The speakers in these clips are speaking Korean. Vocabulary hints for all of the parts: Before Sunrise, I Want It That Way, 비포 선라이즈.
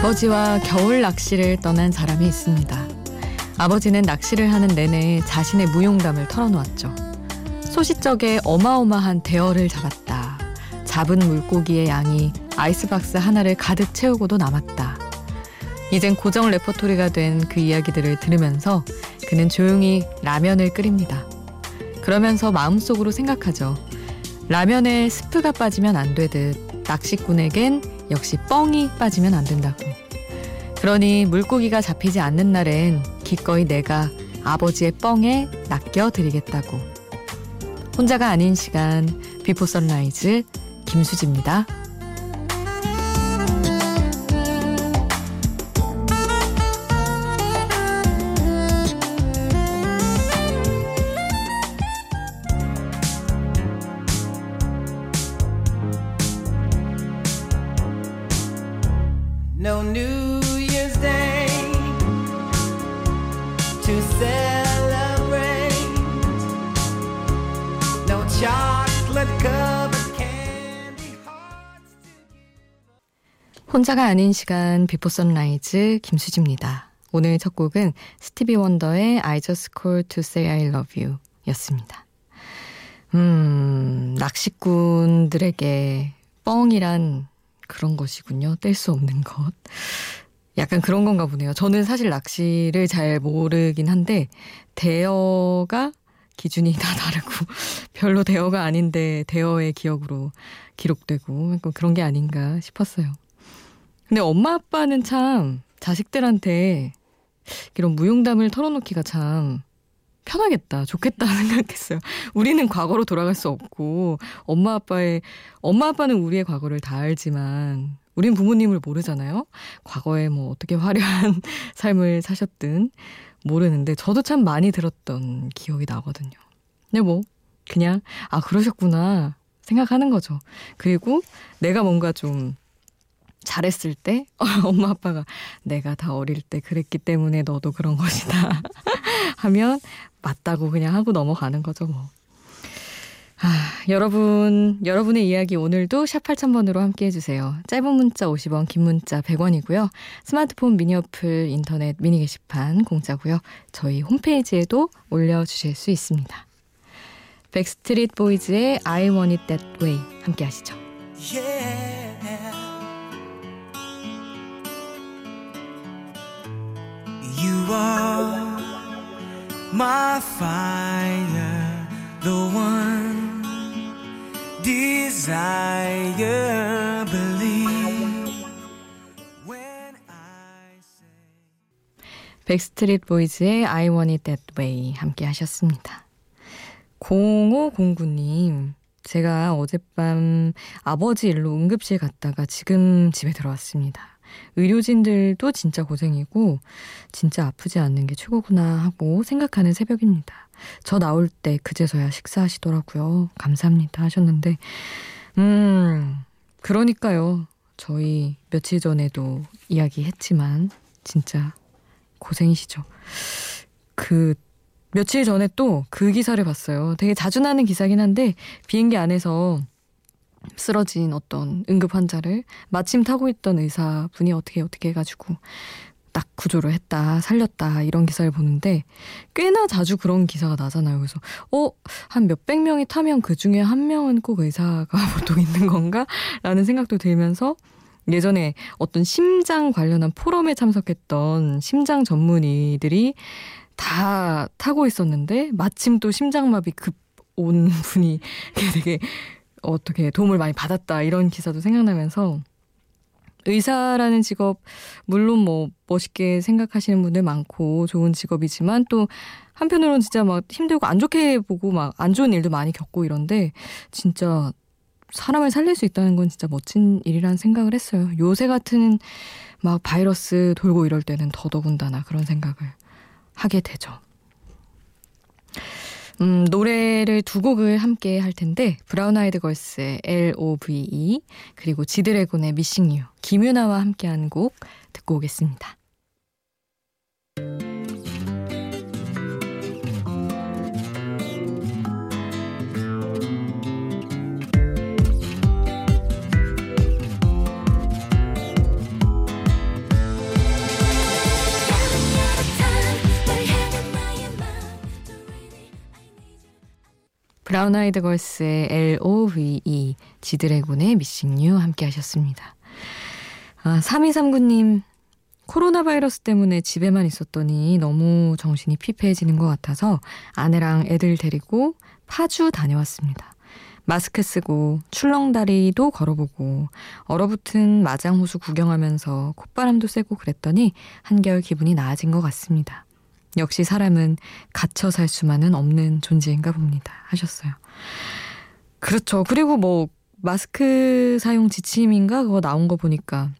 아버지와 겨울 낚시를 떠난 사람이 있습니다. 아버지는 낚시를 하는 내내 자신의 무용담을 털어놓았죠. 소시적에 어마어마한 대어를 잡았다. 잡은 물고기의 양이 아이스박스 하나를 가득 채우고도 남았다. 이젠 고정 레퍼토리가 된 그 이야기들을 들으면서 그는 조용히 라면을 끓입니다. 그러면서 마음속으로 생각하죠. 라면에 스프가 빠지면 안 되듯 낚시꾼에겐 역시 뻥이 빠지면 안 된다고. 그러니 물고기가 잡히지 않는 날엔 기꺼이 내가 아버지의 뻥에 낚여드리겠다고. 혼자가 아닌 시간, 비포 선라이즈 김수지입니다. 혼자가 아닌 시간, 비포 선라이즈 김수지입니다. 오늘 첫 곡은 스티비 원더의 I Just Called to Say I Love You 였습니다. 낚시꾼들에게 뻥이란 그런 것이군요. 뗄 수 없는 것. 약간 그런 건가 보네요. 저는 사실 낚시를 잘 모르긴 한데 대어가 기준이 다 다르고 별로 대어가 아닌데 대어의 기억으로 기록되고 그런 게 아닌가 싶었어요. 근데 엄마 아빠는 참 자식들한테 이런 무용담을 털어놓기가 참 편하겠다, 좋겠다 생각했어요. 우리는 과거로 돌아갈 수 없고 엄마 아빠는 우리의 과거를 다 알지만 우린 부모님을 모르잖아요. 과거에 뭐 어떻게 화려한 삶을 사셨든 모르는데 저도 참 많이 들었던 기억이 나거든요. 근데 뭐 그냥 아 그러셨구나 생각하는 거죠. 그리고 내가 뭔가 좀 잘했을 때 엄마 아빠가 내가 다 어릴 때 그랬기 때문에 너도 그런 것이다 하면 맞다고 그냥 하고 넘어가는 거죠 뭐. 여러분의 이야기 오늘도 샵 8000번으로 함께해 주세요. 짧은 문자 50원, 긴 문자 100원이고요. 스마트폰 미니 어플, 인터넷 미니 게시판 공짜고요. 저희 홈페이지에도 올려주실 수 있습니다. 백스트리트 보이즈의 I Want It That Way 함께 하시죠. Yeah. You are my fire, the one desire, believe when I say 백스트리트 보이즈의 I Want It That Way 함께 하셨습니다. 0509님, 제가 어젯밤 아버지 일로 응급실 갔다가 지금 집에 들어왔습니다. 의료진들도 진짜 고생이고 진짜 아프지 않는 게 최고구나 하고 생각하는 새벽입니다. 저 나올 때 그제서야 식사하시더라고요. 감사합니다 하셨는데 그러니까요. 저희 며칠 전에도 이야기했지만 진짜 고생이시죠. 며칠 전에 또 그 기사를 봤어요. 되게 자주 나는 기사긴 한데 비행기 안에서 쓰러진 어떤 응급 환자를 마침 타고 있던 의사분이 어떻게 해가지고 딱 구조를 했다, 살렸다 이런 기사를 보는데 꽤나 자주 그런 기사가 나잖아요. 그래서 한 몇백 명이 타면 그 중에 한 명은 꼭 의사가 보통 있는 건가? 라는 생각도 들면서 예전에 어떤 심장 관련한 포럼에 참석했던 심장 전문의들이 다 타고 있었는데 마침 또 심장마비 급 온 분이 되게 어떻게 도움을 많이 받았다 이런 기사도 생각나면서 의사라는 직업 물론 뭐 멋있게 생각하시는 분들 많고 좋은 직업이지만 또 한편으로는 진짜 막 힘들고 안 좋게 보고 막 안 좋은 일도 많이 겪고 이런데 진짜 사람을 살릴 수 있다는 건 진짜 멋진 일이라는 생각을 했어요. 요새 같은 막 바이러스 돌고 이럴 때는 더더군다나 그런 생각을 하게 되죠. 노래를 두 곡을 함께 할 텐데 브라운 아이드 걸스의 LOVE 그리고 지드래곤의 Missing You 김유나와 함께한 곡 듣고 오겠습니다. 브라운 아이드 걸스의 LOVE, 지드래곤의 Missing You 함께 하셨습니다. 3239님, 코로나 바이러스 때문에 집에만 있었더니 너무 정신이 피폐해지는 것 같아서 아내랑 애들 데리고 파주 다녀왔습니다. 마스크 쓰고 출렁다리도 걸어보고 얼어붙은 마장호수 구경하면서 콧바람도 쐬고 그랬더니 한결 기분이 나아진 것 같습니다. 역시 사람은 갇혀 살 수만은 없는 존재인가 봅니다. 하셨어요. 그렇죠. 그리고 뭐 마스크 사용 지침인가 그거 나온 거 보니까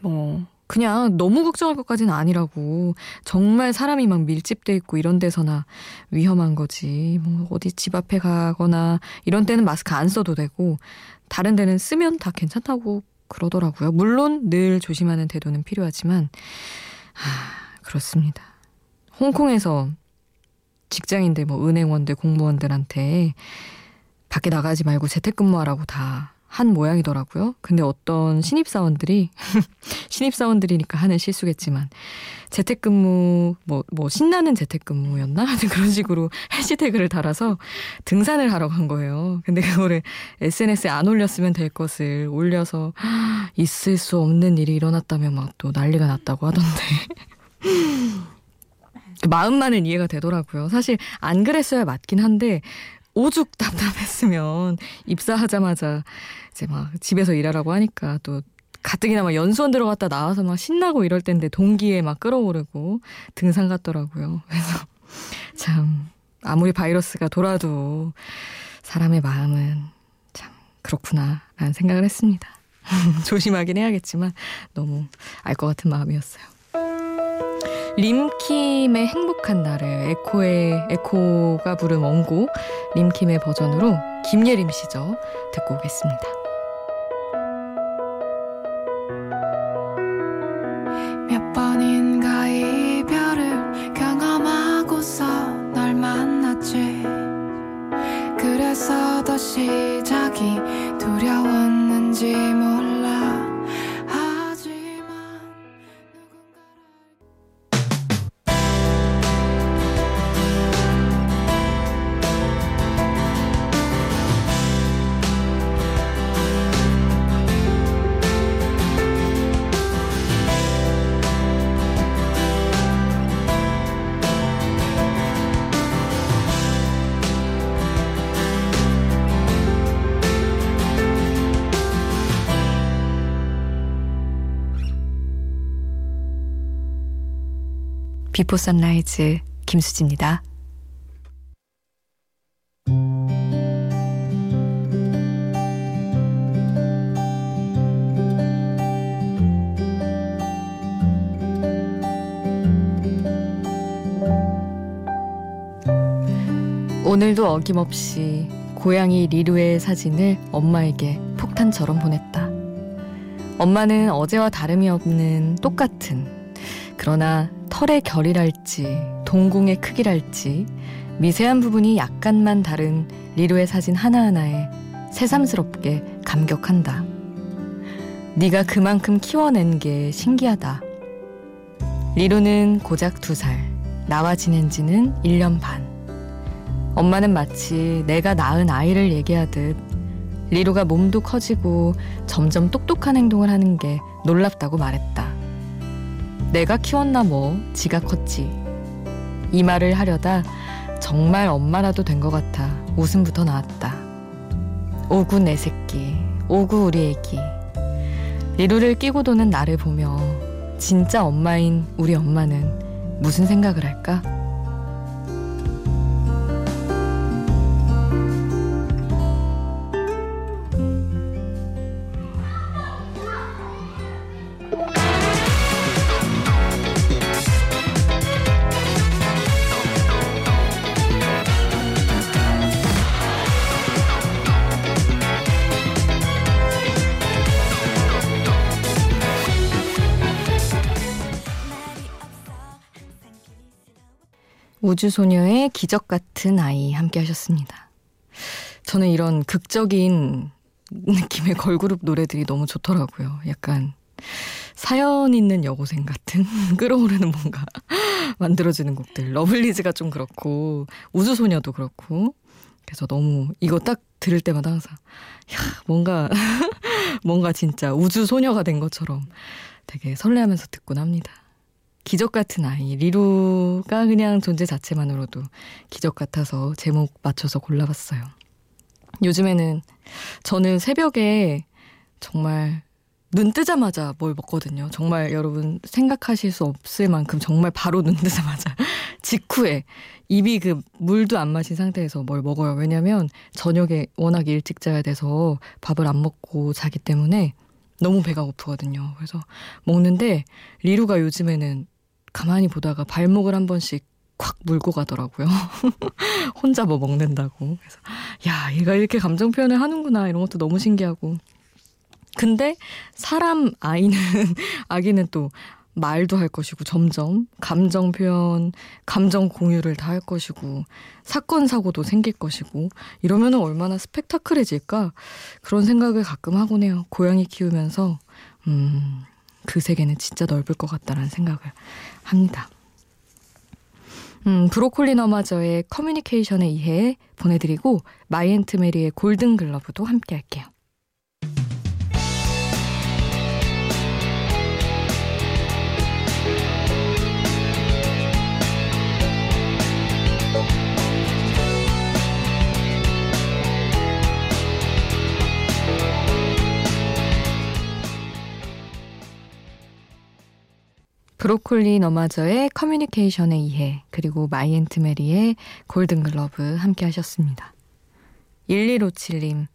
뭐 그냥 너무 걱정할 것까지는 아니라고, 정말 사람이 막 밀집돼 있고 이런 데서나 위험한 거지, 뭐 어디 집 앞에 가거나 이런 데는 마스크 안 써도 되고 다른 데는 쓰면 다 괜찮다고 그러더라고요. 물론 늘 조심하는 태도는 필요하지만 그렇습니다. 홍콩에서 직장인들, 뭐 은행원들, 공무원들한테 밖에 나가지 말고 재택근무하라고 다 한 모양이더라고요. 근데 어떤 신입사원들이 신입사원들이니까 하는 실수겠지만 재택근무 뭐 신나는 재택근무였나 하는 그런 식으로 해시태그를 달아서 등산을 하러 간 거예요. 근데 그거를 SNS에 안 올렸으면 될 것을 올려서 있을 수 없는 일이 일어났다며 막 또 난리가 났다고 하던데. 마음만은 이해가 되더라고요. 사실 안 그랬어야 맞긴 한데 오죽 답답했으면 입사하자마자 이제 막 집에서 일하라고 하니까 또 가뜩이나 막 연수원 들어갔다 나와서 막 신나고 이럴 때인데 동기에 막 끌어오르고 등산 갔더라고요. 그래서 참 아무리 바이러스가 돌아도 사람의 마음은 참 그렇구나라는 생각을 했습니다. 조심하긴 해야겠지만 너무 알 것 같은 마음이었어요. 림킴의 행복한 날을 에코가 부른 원곡 림킴의 버전으로 김예림 씨죠. 듣고 오겠습니다. 몇 번인가 이별을 경험하고서 널 만났지. 그래서 더 시작이 두려웠는지 몰라. 비포 선라이즈 김수지입니다. 오늘도 어김없이 고양이 리루의 사진을 엄마에게 폭탄처럼 보냈다. 엄마는 어제와 다름이 없는 똑같은, 그러나 털의 결이랄지 동공의 크기랄지 미세한 부분이 약간만 다른 리루의 사진 하나하나에 새삼스럽게 감격한다. 네가 그만큼 키워낸 게 신기하다. 리루는 고작 2살, 나와 지낸 지는 1년 반. 엄마는 마치 내가 낳은 아이를 얘기하듯 리루가 몸도 커지고 점점 똑똑한 행동을 하는 게 놀랍다고 말했다. 내가 키웠나 뭐, 지가 컸지. 이 말을 하려다 정말 엄마라도 된 것 같아 웃음부터 나왔다. 오구 내 새끼, 오구 우리 애기. 리루를 끼고 도는 나를 보며 진짜 엄마인 우리 엄마는 무슨 생각을 할까? 우주소녀의 기적같은 아이 함께 하셨습니다. 저는 이런 극적인 느낌의 걸그룹 노래들이 너무 좋더라고요. 약간 사연 있는 여고생 같은 끌어오르는 뭔가 만들어지는 곡들. 러블리즈가 좀 그렇고 우주소녀도 그렇고 그래서 너무 이거 딱 들을 때마다 항상 야, 뭔가 진짜 우주 소녀가 된 것처럼 되게 설레하면서 듣곤 합니다. 기적 같은 아이 리루가 그냥 존재 자체만으로도 기적 같아서 제목 맞춰서 골라봤어요. 요즘에는 저는 새벽에 정말 눈 뜨자마자 뭘 먹거든요. 정말 여러분 생각하실 수 없을 만큼 정말 바로 눈 뜨자마자 직후에 입이 그 물도 안 마신 상태에서 뭘 먹어요. 왜냐면 저녁에 워낙 일찍 자야 돼서 밥을 안 먹고 자기 때문에 너무 배가 고프거든요. 그래서 먹는데 리루가 요즘에는 가만히 보다가 발목을 한 번씩 콱 물고 가더라고요. 혼자 뭐 먹는다고. 그래서 야, 얘가 이렇게 감정 표현을 하는구나 이런 것도 너무 신기하고. 근데 사람 아기는 또 말도 할 것이고 점점 감정 표현, 감정 공유를 다 할 것이고 사건 사고도 생길 것이고 이러면 얼마나 스펙타클해질까 그런 생각을 가끔 하곤 해요. 고양이 키우면서 그 세계는 진짜 넓을 것 같다라는 생각을 합니다. 브로콜리 너마저의 커뮤니케이션에 의해 보내드리고 마이앤트메리의 골든글러브도 함께 할게요. 브로콜리 너마저의 커뮤니케이션에 의해 그리고 마이앤트메리의 골든글러브 함께 하셨습니다. 1157님,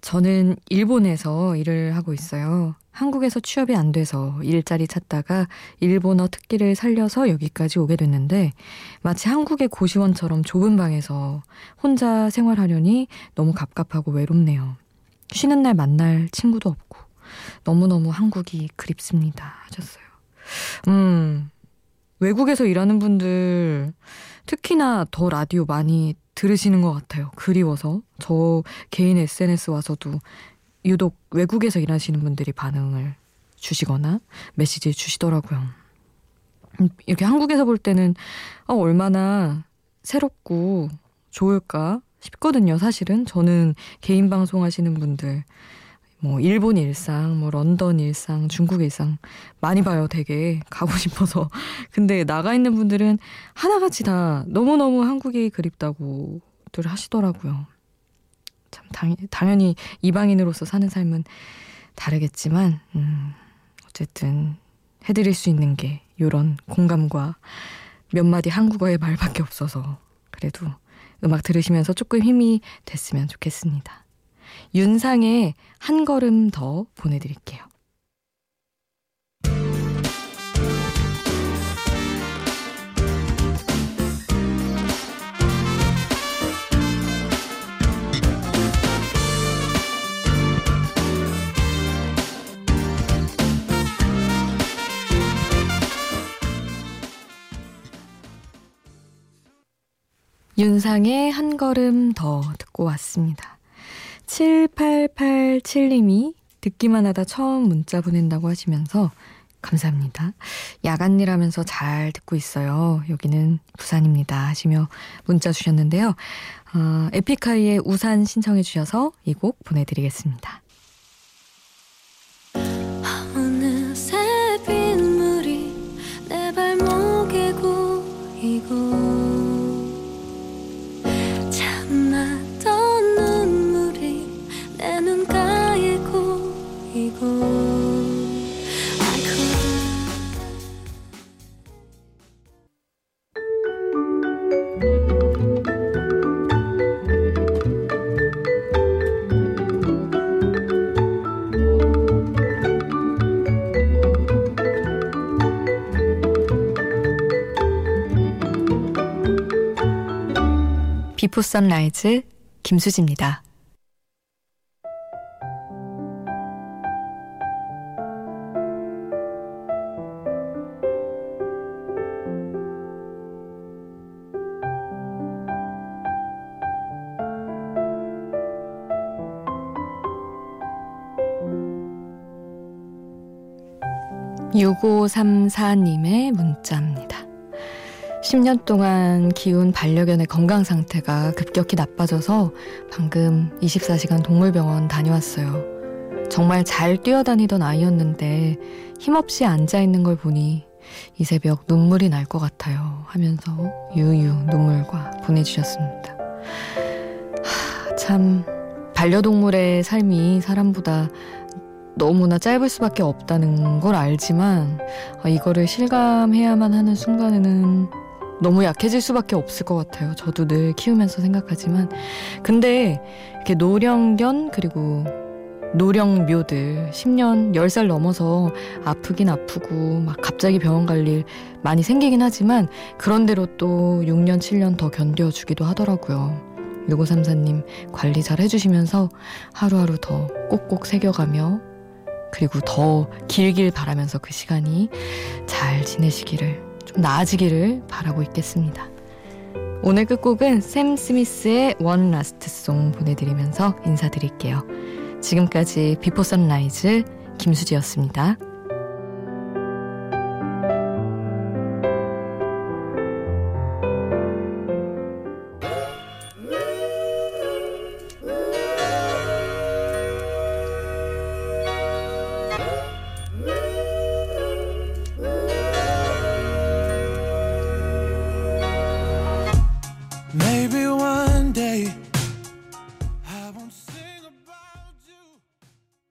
저는 일본에서 일을 하고 있어요. 한국에서 취업이 안 돼서 일자리 찾다가 일본어 특기를 살려서 여기까지 오게 됐는데 마치 한국의 고시원처럼 좁은 방에서 혼자 생활하려니 너무 갑갑하고 외롭네요. 쉬는 날 만날 친구도 없고 너무너무 한국이 그립습니다 하셨어요. 외국에서 일하는 분들 특히나 더 라디오 많이 들으시는 것 같아요. 그리워서. 저 개인 SNS 와서도 유독 외국에서 일하시는 분들이 반응을 주시거나 메시지 주시더라고요. 이렇게 한국에서 볼 때는 얼마나 새롭고 좋을까 싶거든요. 사실은 저는 개인 방송하시는 분들 뭐 일본 일상, 뭐 런던 일상, 중국 일상 많이 봐요. 되게 가고 싶어서. 근데 나가 있는 분들은 하나같이 다 너무너무 한국이 그립다고들 하시더라고요. 참 당연히 이방인으로서 사는 삶은 다르겠지만 어쨌든 해드릴 수 있는 게 이런 공감과 몇 마디 한국어의 말밖에 없어서 그래도 음악 들으시면서 조금 힘이 됐으면 좋겠습니다. 윤상의 한 걸음 더 보내드릴게요. 윤상의 한 걸음 더 듣고 왔습니다. 7887님이 듣기만 하다 처음 문자 보낸다고 하시면서 감사합니다. 야간 일하면서 잘 듣고 있어요. 여기는 부산입니다 하시며 문자 주셨는데요. 에픽하이의 우산 신청해 주셔서 이 곡 보내드리겠습니다. 어느새 빗물이 내 발목에 고이고 비포 선라이즈 김수지입니다. (6534님의) 문자입니다. 10년 동안 키운 반려견의 건강 상태가 급격히 나빠져서 방금 24시간 동물병원 다녀왔어요. 정말 잘 뛰어다니던 아이였는데 힘없이 앉아있는 걸 보니 이 새벽 눈물이 날 것 같아요 하면서 유유 눈물과 보내주셨습니다. 참 반려동물의 삶이 사람보다 너무나 짧을 수밖에 없다는 걸 알지만 이거를 실감해야만 하는 순간에는 너무 약해질 수밖에 없을 것 같아요. 저도 늘 키우면서 생각하지만 근데 이렇게 노령견 그리고 노령묘들 10년 10살 넘어서 아프긴 아프고 막 갑자기 병원 갈 일 많이 생기긴 하지만 그런대로 또 6년 7년 더 견뎌주기도 하더라고요. 6534님 관리 잘 해주시면서 하루하루 더 꼭꼭 새겨가며 그리고 더 길길 바라면서 그 시간이 잘 지내시기를 좀 나아지기를 바라고 있겠습니다. 오늘 끝곡은 샘 스미스의 One Last Song 보내드리면서 인사드릴게요. 지금까지 비포 선라이즈 김수지였습니다.